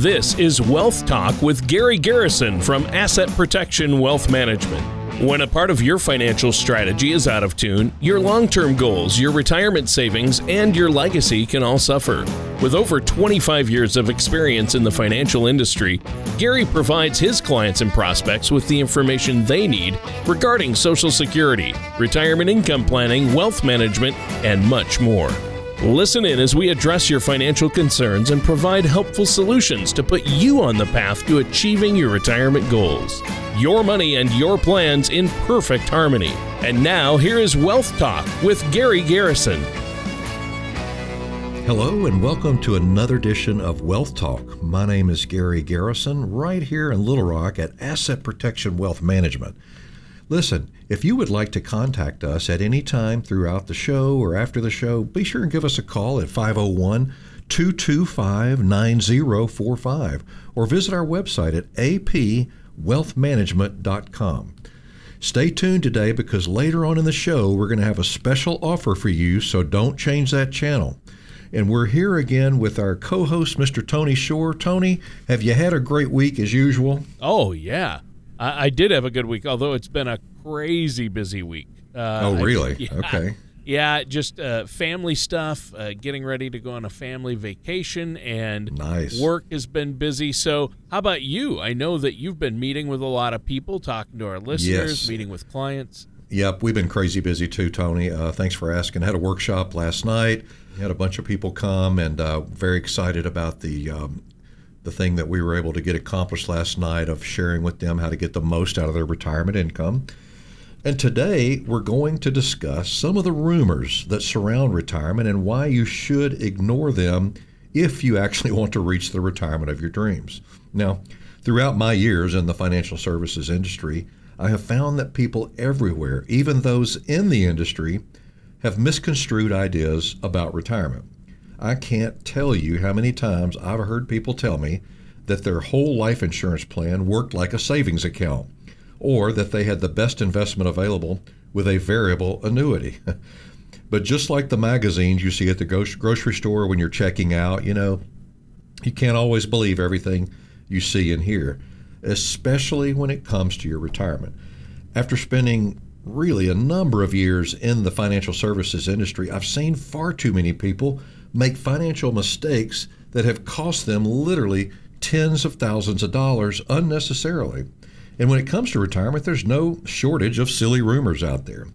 This is Wealth Talk with Gary Garrison from Asset Protection Wealth Management. When a part of your financial strategy is out of tune, your long-term goals, your retirement savings, and your legacy can all suffer. With over 25 years of experience in the financial industry, Gary provides his clients and prospects with the information they need regarding Social Security, retirement income planning, wealth management, and much more. Listen in as we address your financial concerns and provide helpful solutions to put you on the path to achieving your retirement goals. Your money and your plans in perfect harmony. And now, here is Wealth Talk with Gary Garrison. Hello and welcome to another edition of Wealth Talk. My name is Gary Garrison, right here in Little Rock at Asset Protection Wealth Management. Listen, if you would like to contact us at any time throughout the show or after the show, be sure and give us a call at 501-225-9045 or visit our website at APWealthManagement.com. Stay tuned today because later on in the show, we're going to have a special offer for you, so don't change that channel. And we're here again with our co-host, Mr. Tony Shore. Tony, have you had a great week as usual? Oh, yeah. I did have a good week, although it's been a crazy busy week. Oh, really? Yeah, okay. Yeah, just family stuff, getting ready to go on a family vacation, and Work has been busy. So how about you? I know that you've been meeting with a lot of people, talking to our listeners, Meeting with clients. Yep, we've been crazy busy too, Tony. Thanks for asking. I had a workshop last night. We had a bunch of people come, and very excited about the thing that we were able to get accomplished last night of sharing with them how to get the most out of their retirement income. And today we're going to discuss some of the rumors that surround retirement and why you should ignore them if you actually want to reach the retirement of your dreams. Now, throughout my years in the financial services industry, I have found that people everywhere, even those in the industry, have misconstrued ideas about retirement. I can't tell you how many times I've heard people tell me that their whole life insurance plan worked like a savings account, or that they had the best investment available with a variable annuity. But just like the magazines you see at the grocery store when you're checking out, you can't always believe everything you see and hear, especially when it comes to your retirement. After spending really a number of years in the financial services industry, I've seen far too many people make financial mistakes that have cost them literally tens of thousands of dollars unnecessarily. And when it comes to retirement, there's no shortage of silly rumors out there.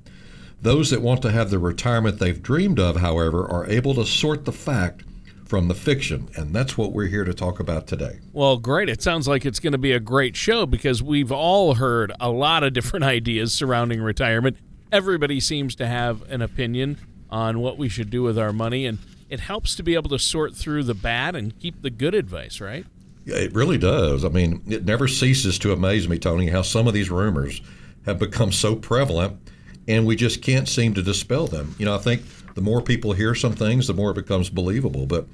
Those that want to have the retirement they've dreamed of, however, are able to sort the fact from the fiction, and that's what we're here to talk about today. Well, great. It sounds like it's going to be a great show because we've all heard a lot of different ideas surrounding retirement. Everybody seems to have an opinion on what we should do with our money, and it helps to be able to sort through the bad and keep the good advice, right? Yeah, it really does. I mean, it never ceases to amaze me, Tony, how some of these rumors have become so prevalent and we just can't seem to dispel them. I think the more people hear some things, the more it becomes believable. But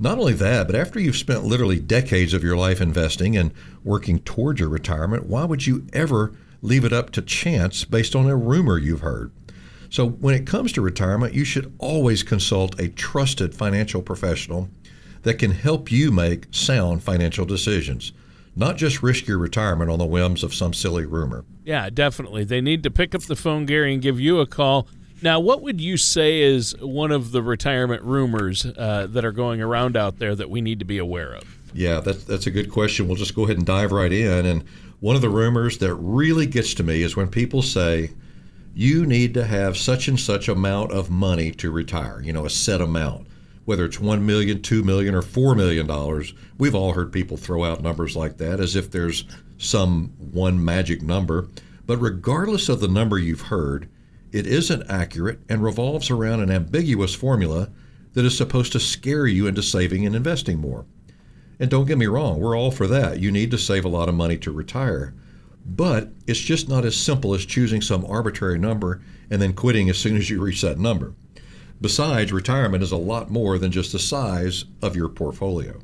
not only that, but after you've spent literally decades of your life investing and working towards your retirement, why would you ever leave it up to chance based on a rumor you've heard? So when it comes to retirement, you should always consult a trusted financial professional that can help you make sound financial decisions, not just risk your retirement on the whims of some silly rumor. Yeah, definitely. They need to pick up the phone, Gary, and give you a call. Now, what would you say is one of the retirement rumors that are going around out there that we need to be aware of? Yeah, that's a good question. We'll just go ahead and dive right in. And one of the rumors that really gets to me is when people say, you need to have such and such amount of money to retire, a set amount, whether it's $1 million, $2 million, or $4 million. We've all heard people throw out numbers like that as if there's some one magic number. But regardless of the number you've heard, it isn't accurate and revolves around an ambiguous formula that is supposed to scare you into saving and investing more. And don't get me wrong, we're all for that. You need to save a lot of money to retire. But it's just not as simple as choosing some arbitrary number and then quitting as soon as you reach that number. Besides, retirement is a lot more than just the size of your portfolio.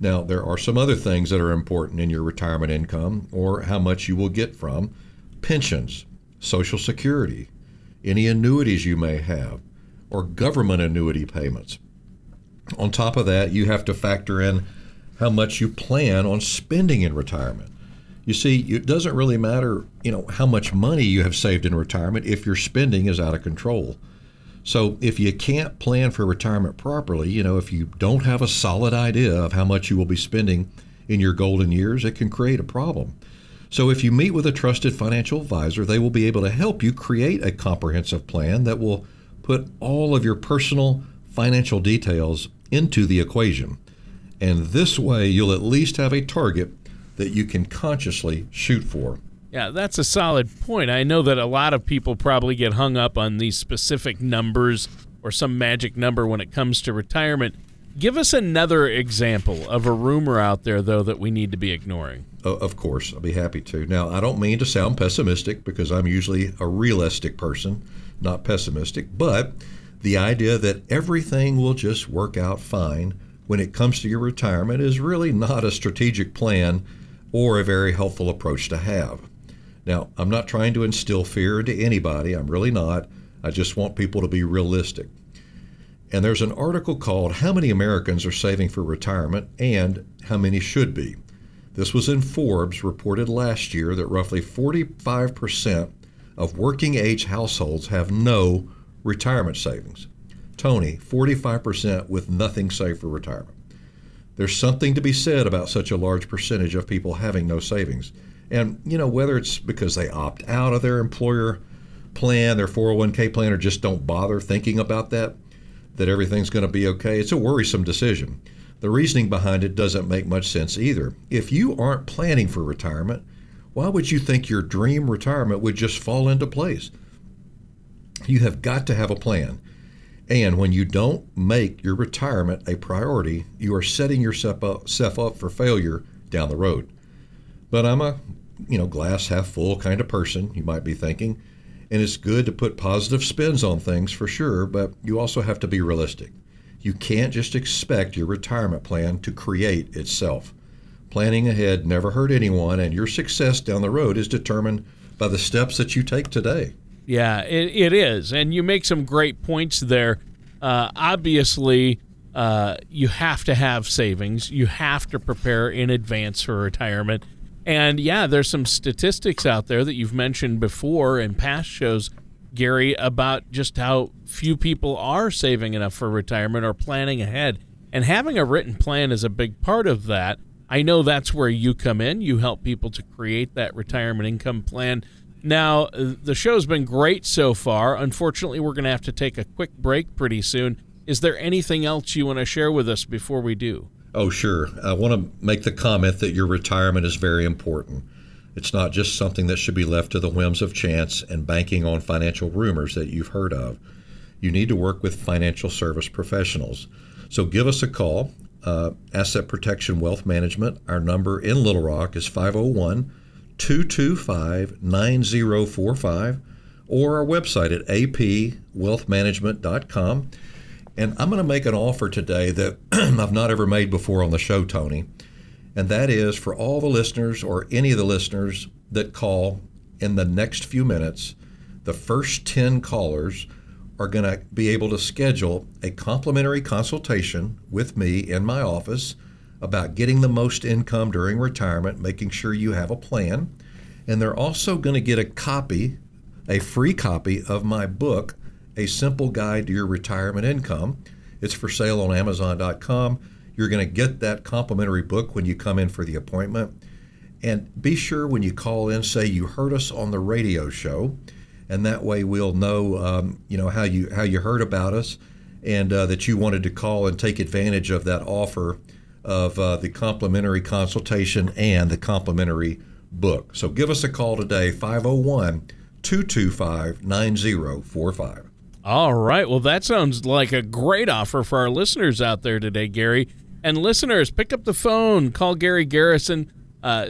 Now, there are some other things that are important in your retirement income or how much you will get from pensions, Social Security, any annuities you may have, or government annuity payments. On top of that, you have to factor in how much you plan on spending in retirement. You see, it doesn't really matter, how much money you have saved in retirement if your spending is out of control. So if you can't plan for retirement properly, if you don't have a solid idea of how much you will be spending in your golden years, it can create a problem. So if you meet with a trusted financial advisor, they will be able to help you create a comprehensive plan that will put all of your personal financial details into the equation. And this way, you'll at least have a target that you can consciously shoot for. Yeah, that's a solid point. I know that a lot of people probably get hung up on these specific numbers or some magic number when it comes to retirement. Give us another example of a rumor out there, though, that we need to be ignoring. Of course, I'll be happy to. Now, I don't mean to sound pessimistic because I'm usually a realistic person, not pessimistic, but the idea that everything will just work out fine when it comes to your retirement is really not a strategic plan or a very helpful approach to have. Now, I'm not trying to instill fear into anybody. I'm really not. I just want people to be realistic. And there's an article called How Many Americans Are Saving for Retirement and How Many Should Be. This was in Forbes, reported last year that roughly 45% of working-age households have no retirement savings. Tony, 45% with nothing saved for retirement. There's something to be said about such a large percentage of people having no savings. And, whether it's because they opt out of their employer plan, their 401k plan, or just don't bother thinking about that everything's going to be okay, it's a worrisome decision. The reasoning behind it doesn't make much sense either. If you aren't planning for retirement, why would you think your dream retirement would just fall into place? You have got to have a plan. And when you don't make your retirement a priority, you are setting yourself up for failure down the road. But I'm a, glass half full kind of person, you might be thinking, and it's good to put positive spins on things for sure, but you also have to be realistic. You can't just expect your retirement plan to create itself. Planning ahead never hurt anyone, and your success down the road is determined by the steps that you take today. Yeah, it is. And you make some great points there. Obviously, you have to have savings. You have to prepare in advance for retirement. And, there's some statistics out there that you've mentioned before in past shows, Gary, about just how few people are saving enough for retirement or planning ahead. And having a written plan is a big part of that. I know that's where you come in. You help people to create that retirement income plan. Now, the show's been great so far. Unfortunately, we're going to have to take a quick break pretty soon. Is there anything else you want to share with us before we do? Oh, sure. I want to make the comment that your retirement is very important. It's not just something that should be left to the whims of chance and banking on financial rumors that you've heard of. You need to work with financial service professionals. So give us a call. Asset Protection Wealth Management, our number in Little Rock is 501-225-9045, or our website at APWealthManagement.com. And I'm going to make an offer today that I've not ever made before on the show, Tony, and that is for all the listeners or any of the listeners that call in the next few minutes, the first 10 callers are going to be able to schedule a complimentary consultation with me in my office about getting the most income during retirement, making sure you have a plan. And they're also going to get a free copy of my book, A Simple Guide to Your Retirement Income. It's for sale on Amazon.com. You're going to get that complimentary book when you come in for the appointment. And be sure when you call in, say you heard us on the radio show, and that way we'll know, how you heard about us, and that you wanted to call and take advantage of that offer of the complimentary consultation and the complimentary book. So give us a call today, 501-225-9045. All right. Well, that sounds like a great offer for our listeners out there today, Gary. And listeners, pick up the phone, call Gary Garrison,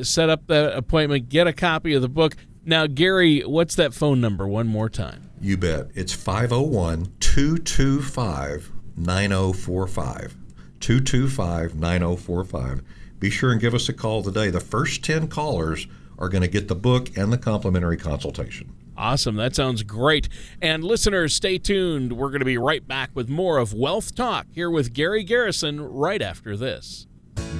set up the appointment, get a copy of the book. Now, Gary, what's that phone number one more time? You bet. It's 501-225-9045. 225-9045. Be sure and give us a call today. The first 10 callers are going to get the book and the complimentary consultation. Awesome. That sounds great. And listeners, stay tuned. We're going to be right back with more of Wealth Talk here with Gary Garrison right after this.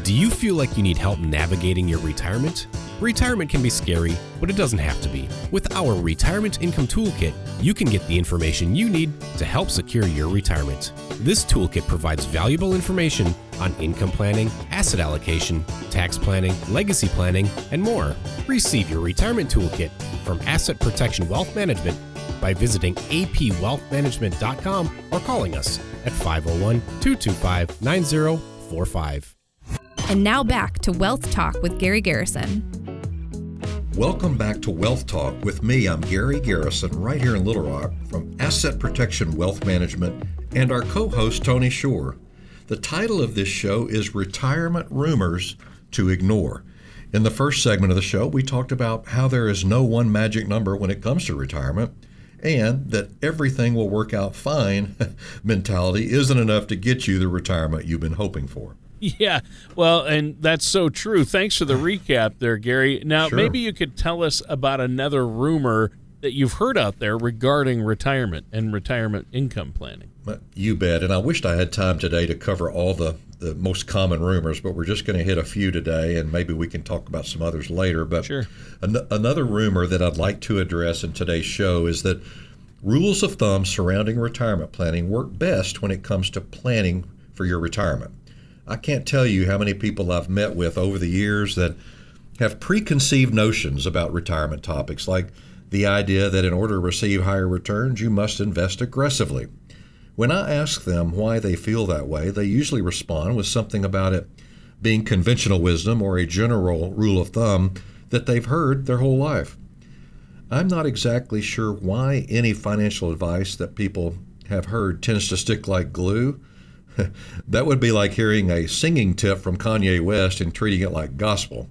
Do you feel like you need help navigating your retirement? Retirement can be scary, but it doesn't have to be. With our Retirement Income Toolkit, you can get the information you need to help secure your retirement. This toolkit provides valuable information on income planning, asset allocation, tax planning, legacy planning, and more. Receive your Retirement Toolkit from Asset Protection Wealth Management by visiting APWealthManagement.com or calling us at 501-225-9045. And now back to Wealth Talk with Gary Garrison. Welcome back to Wealth Talk with me. I'm Gary Garrison, right here in Little Rock from Asset Protection Wealth Management, and our co-host Tony Shore. The title of this show is Retirement Rumors to Ignore. In the first segment of the show, we talked about how there is no one magic number when it comes to retirement, and that everything will work out fine mentality isn't enough to get you the retirement you've been hoping for. Yeah, well, and that's so true. Thanks for the recap there, Gary. Now, sure. Maybe you could tell us about another rumor that you've heard out there regarding retirement and retirement income planning. You bet. And I wished I had time today to cover all the most common rumors, but we're just going to hit a few today, and maybe we can talk about some others later. But sure. Another rumor that I'd like to address in today's show is that rules of thumb surrounding retirement planning work best when it comes to planning for your retirement. I can't tell you how many people I've met with over the years that have preconceived notions about retirement topics, like the idea that in order to receive higher returns, you must invest aggressively. When I ask them why they feel that way, they usually respond with something about it being conventional wisdom or a general rule of thumb that they've heard their whole life. I'm not exactly sure why any financial advice that people have heard tends to stick like glue. That would be like hearing a singing tip from Kanye West and treating it like gospel.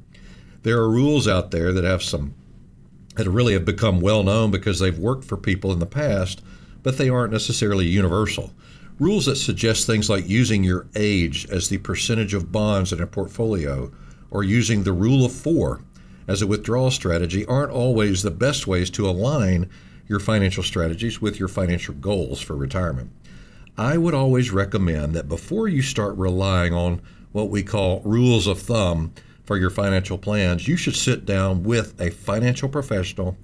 There are rules out there that really have become well known because they've worked for people in the past, but they aren't necessarily universal. Rules that suggest things like using your age as the percentage of bonds in a portfolio or using the rule of 4 as a withdrawal strategy aren't always the best ways to align your financial strategies with your financial goals for retirement. I would always recommend that before you start relying on what we call rules of thumb for your financial plans, you should sit down with a financial professional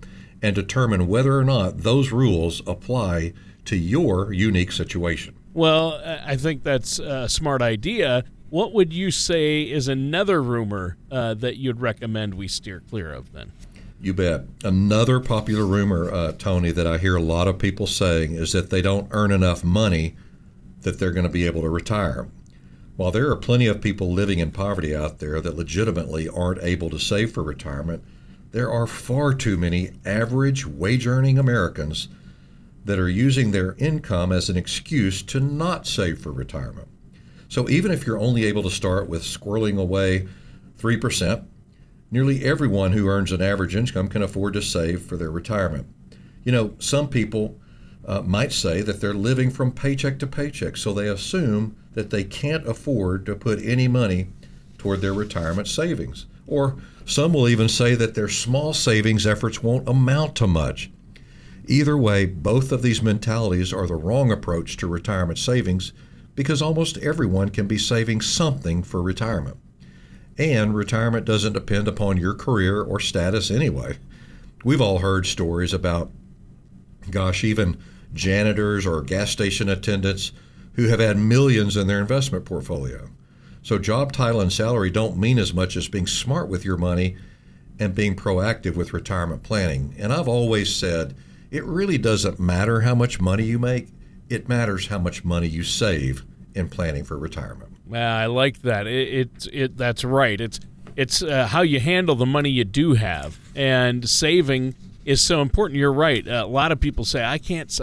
and determine whether or not those rules apply to your unique situation. Well, I think that's a smart idea. What would you say is another rumor that you'd recommend we steer clear of then? You bet. Another popular rumor, Tony, that I hear a lot of people saying is that they don't earn enough money that they're going to be able to retire. While there are plenty of people living in poverty out there that legitimately aren't able to save for retirement, there are far too many average wage-earning Americans that are using their income as an excuse to not save for retirement. So even if you're only able to start with squirreling away 3%, nearly everyone who earns an average income can afford to save for their retirement. You know, some people might say that they're living from paycheck to paycheck, so they assume that they can't afford to put any money toward their retirement savings. Or some will even say that their small savings efforts won't amount to much. Either way, both of these mentalities are the wrong approach to retirement savings because almost everyone can be saving something for retirement. And retirement doesn't depend upon your career or status anyway. We've all heard stories about, even janitors or gas station attendants who have had millions in their investment portfolio. So job title and salary don't mean as much as being smart with your money and being proactive with retirement planning. And I've always said, it really doesn't matter how much money you make. It matters how much money you save in planning for retirement. Well, I like that. That's right. It's how you handle the money you do have, and saving is so important. You're right. A lot of people say I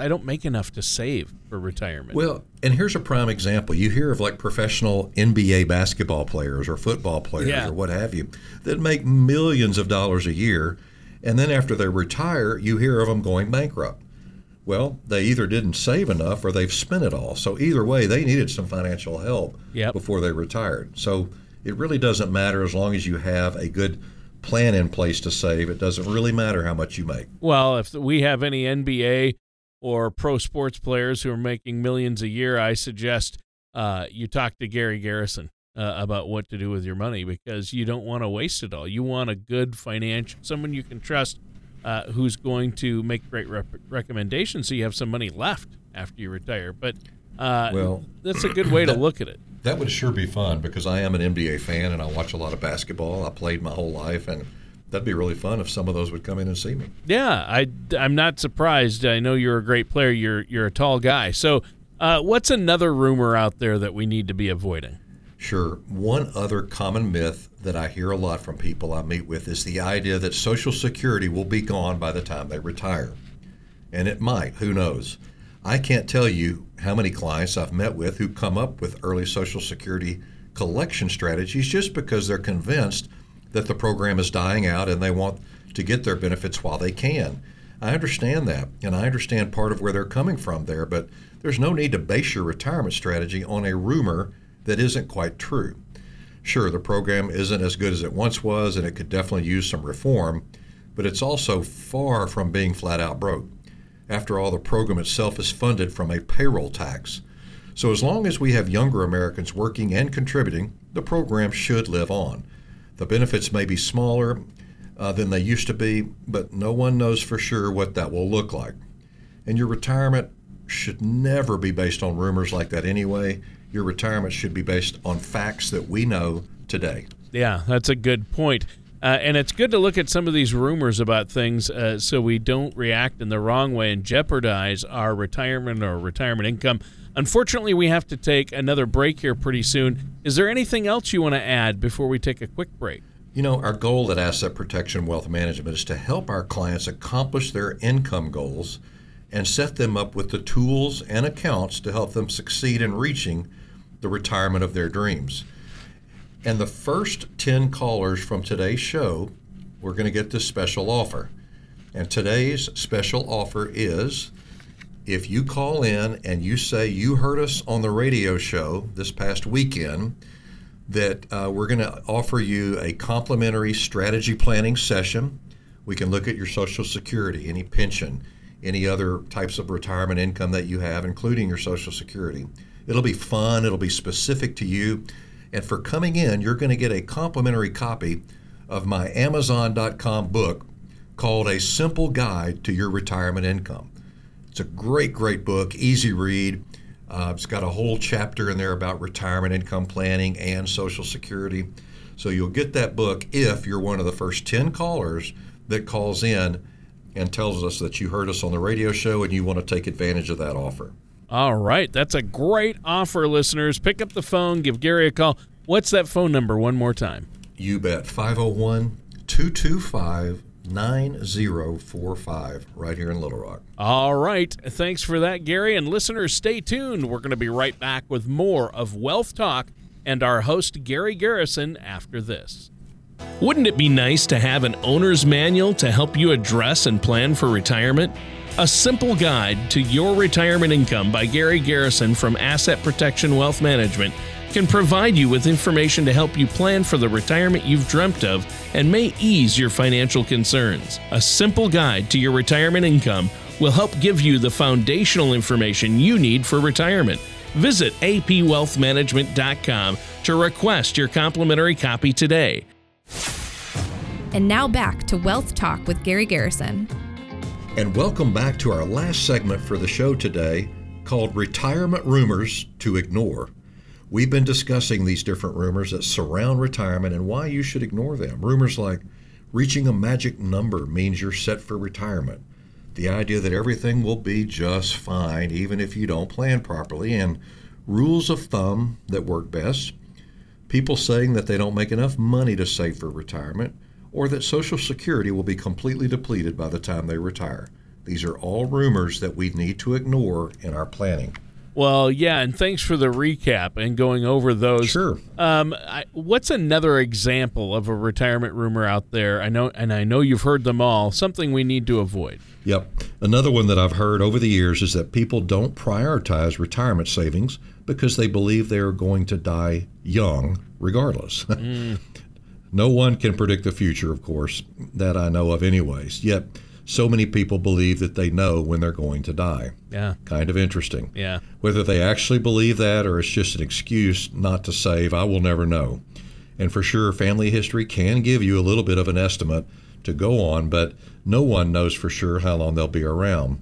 don't make enough to save for retirement. Well, and here's a prime example. You hear of like professional NBA basketball players or football players or what have you that make millions of dollars a year, and then after they retire, you hear of them going bankrupt. Well, they either didn't save enough or they've spent it all. So either way, they needed some financial help before they retired. So it really doesn't matter as long as you have a good plan in place to save. It doesn't really matter how much you make. Well, if we have any NBA or pro sports players who are making millions a year, I suggest you talk to Gary Garrison. about what to do with your money, because you don't want to waste it all. You want a good financial, someone you can trust, who's going to make great recommendations so you have some money left after you retire. But well, that's a good way to look at it. That would sure be fun, because I am an NBA fan and I watch a lot of basketball. I played my whole life, and that'd be really fun if some of those would come in and see me. Yeah, I'm not surprised. I know you're a great player. You're a tall guy. So what's another rumor out there that we need to be avoiding? Sure. One other common myth that I hear a lot from people I meet with is the idea that Social Security will be gone by the time they retire. And it might. Who knows? I can't tell you how many clients I've met with who come up with early Social Security collection strategies just because they're convinced that the program is dying out and they want to get their benefits while they can. I understand that, and I understand part of where they're coming from there, but there's no need to base your retirement strategy on a rumor that isn't quite true. Sure, the program isn't as good as it once was, and it could definitely use some reform, but it's also far from being flat out broke. After all, the program itself is funded from a payroll tax. So as long as we have younger Americans working and contributing, the program should live on. The benefits may be smaller than they used to be, but no one knows for sure what that will look like. And your retirement should never be based on rumors like that anyway. Your retirement should be based on facts that we know today. Yeah, that's a good point. And it's good to look at some of these rumors about things so we don't react in the wrong way and jeopardize our retirement or retirement income. Unfortunately, we have to take another break here pretty soon. Is there anything else you want to add before we take a quick break? You know, our goal at Asset Protection Wealth Management is to help our clients accomplish their income goals and set them up with the tools and accounts to help them succeed in reaching the retirement of their dreams. And the first 10 callers from today's show, we're going to get this special offer. And today's special offer is, if you call in and you say you heard us on the radio show this past weekend, that we're going to offer you a complimentary strategy planning session. We can look at your Social Security, any pension, any other types of retirement income that you have, including your Social Security. It'll be fun. It'll be specific to you. And for coming in, you're going to get a complimentary copy of my Amazon.com book called A Simple Guide to Your Retirement Income. It's a great, great book, easy read. It's got a whole chapter in there about retirement income planning and Social Security. So you'll get that book if you're one of the first 10 callers that calls in and tells us that you heard us on the radio show and you want to take advantage of that offer. All right. That's a great offer, listeners. Pick up the phone. Give Gary a call. What's that phone number one more time? You bet. 501-225-9045 right here in Little Rock. All right. Thanks for that, Gary. And listeners, stay tuned. We're going to be right back with more of Wealth Talk and our host, Gary Garrison, after this. Wouldn't it be nice to have an owner's manual to help you address and plan for retirement? A Simple Guide to Your Retirement Income by Gary Garrison from Asset Protection Wealth Management can provide you with information to help you plan for the retirement you've dreamt of and may ease your financial concerns. A Simple Guide to Your Retirement Income will help give you the foundational information you need for retirement. Visit APWealthManagement.com to request your complimentary copy today. And now back to Wealth Talk with Gary Garrison. And welcome back to our last segment for the show today called Retirement Rumors to Ignore. We've been discussing these different rumors that surround retirement and why you should ignore them. Rumors like reaching a magic number means you're set for retirement. The idea that everything will be just fine even if you don't plan properly, and rules of thumb that work best. People saying that they don't make enough money to save for retirement, or that Social Security will be completely depleted by the time they retire. These are all rumors that we need to ignore in our planning. Well, yeah, and thanks for the recap and going over those. Sure. What's another example of a retirement rumor out there? I know you've heard them all. Something we need to avoid. Yep. Another one that I've heard over the years is that people don't prioritize retirement savings because they believe they are going to die young regardless. No one can predict the future, of course, that I know of anyways. Yet, so many people believe that they know when they're going to die. Yeah. Kind of interesting. Yeah. Whether they actually believe that or it's just an excuse not to save, I will never know. And for sure, family history can give you a little bit of an estimate to go on, but no one knows for sure how long they'll be around.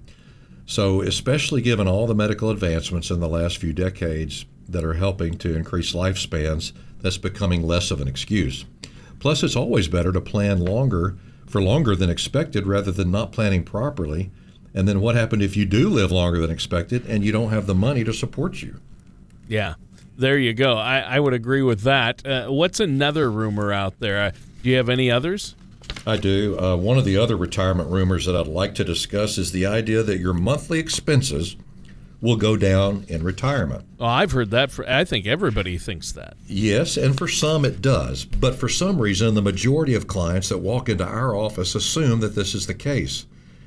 So especially given all the medical advancements in the last few decades that are helping to increase lifespans, that's becoming less of an excuse. Plus, it's always better to plan longer than expected rather than not planning properly. And then what happened if you do live longer than expected and you don't have the money to support you? Yeah, there you go. I would agree with that. What's another rumor out there? Do you have any others? I do. One of the other retirement rumors that I'd like to discuss is the idea that your monthly expenses will go down in retirement. Oh, I've heard that. I think everybody thinks that. Yes, and for some it does. But for some reason, the majority of clients that walk into our office assume that this is the case.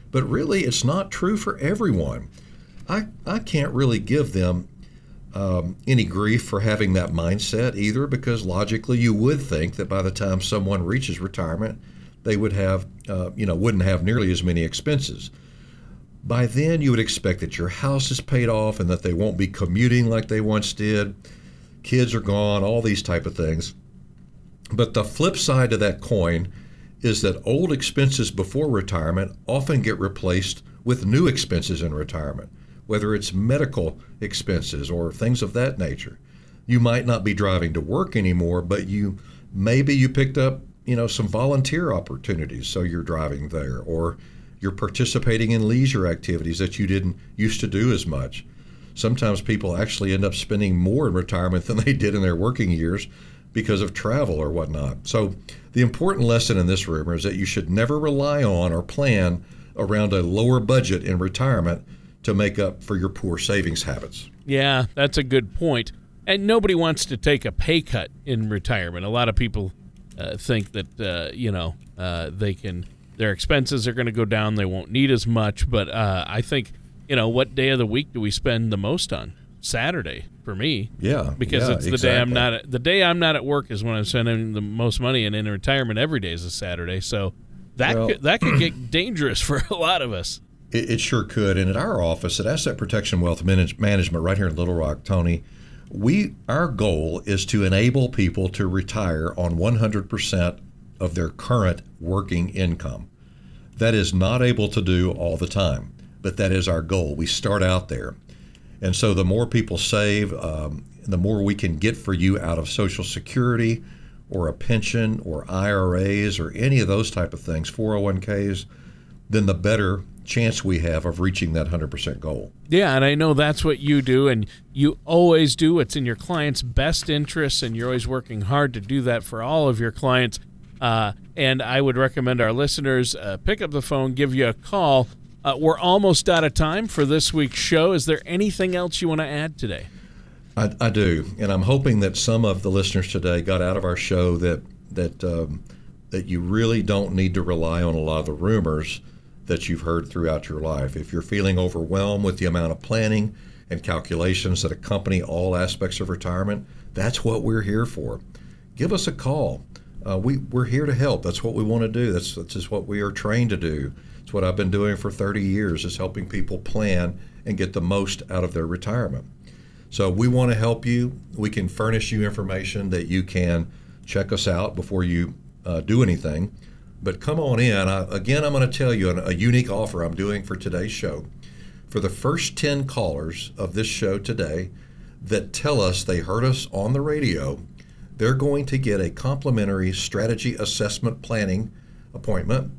But really, it's not true for everyone. I can't really give them any grief for having that mindset either, because logically you would think that by the time someone reaches retirement, they would have, wouldn't have nearly as many expenses. By then, you would expect that your house is paid off and that they won't be commuting like they once did. Kids are gone, all these type of things. But the flip side of that coin is that old expenses before retirement often get replaced with new expenses in retirement, whether it's medical expenses or things of that nature. You might not be driving to work anymore, but maybe you picked up, some volunteer opportunities, so you're driving there, or you're participating in leisure activities that you didn't used to do as much. Sometimes people actually end up spending more in retirement than they did in their working years because of travel or whatnot. So the important lesson in this rumor is that you should never rely on or plan around a lower budget in retirement to make up for your poor savings habits. Yeah, that's a good point. And nobody wants to take a pay cut in retirement. A lot of people think that, they can... Their expenses are going to go down. They won't need as much. But I think, what day of the week do we spend the most on? Saturday for me. Yeah. Because it's the exactly. The day I'm not at work is when I'm spending the most money, and in retirement every day is a Saturday. So that could get dangerous for a lot of us. It sure could. And at our office at Asset Protection Wealth Management right here in Little Rock, Tony, our goal is to enable people to retire on 100% of their current working income. That is not able to do all the time, but that is our goal. We start out there. And so the more people save, the more we can get for you out of Social Security or a pension or IRAs or any of those type of things, 401ks, then the better chance we have of reaching that 100% goal. Yeah, and I know that's what you do, and you always do. It's in your clients' best interests, and you're always working hard to do that for all of your clients. And I would recommend our listeners pick up the phone, give you a call. We're almost out of time for this week's show. Is there anything else you want to add today? I do, and I'm hoping that some of the listeners today got out of our show that you really don't need to rely on a lot of the rumors that you've heard throughout your life. If you're feeling overwhelmed with the amount of planning and calculations that accompany all aspects of retirement, that's what we're here for. Give us a call. We're here to help. That's what we want to do. That's just what we are trained to do. It's what I've been doing for 30 years, is helping people plan and get the most out of their retirement. So we want to help you. We can furnish you information that you can check us out before you do anything. But come on in. I'm going to tell you a unique offer I'm doing for today's show. For the first 10 callers of this show today that tell us they heard us on the radio, they're going to get a complimentary strategy assessment planning appointment,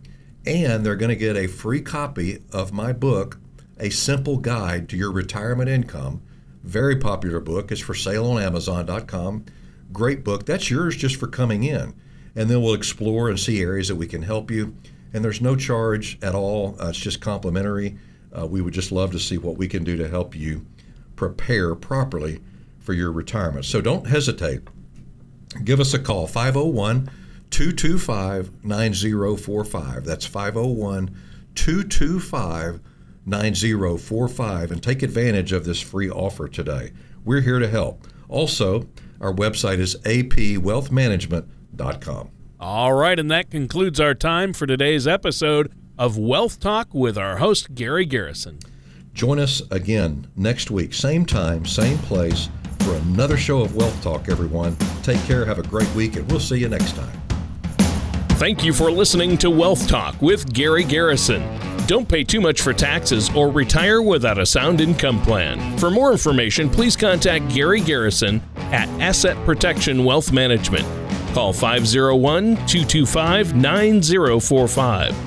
and they're going to get a free copy of my book, A Simple Guide to Your Retirement Income. Very popular book. It's for sale on Amazon.com. Great book. That's yours just for coming in. And then we'll explore and see areas that we can help you. And there's no charge at all. It's just complimentary. We would just love to see what we can do to help you prepare properly for your retirement. So don't hesitate. Give us a call, 501-225-9045. That's 501-225-9045, and take advantage of this free offer today. We're here to help. Also, our website is APWealthManagement.com. All right, and that concludes our time for today's episode of Wealth Talk with our host, Gary Garrison. Join us again next week, same time, same place, for another show of Wealth Talk, everyone. Take care, have a great week, and we'll see you next time. Thank you for listening to Wealth Talk with Gary Garrison. Don't pay too much for taxes or retire without a sound income plan. For more information, please contact Gary Garrison at Asset Protection Wealth Management. Call 501-225-9045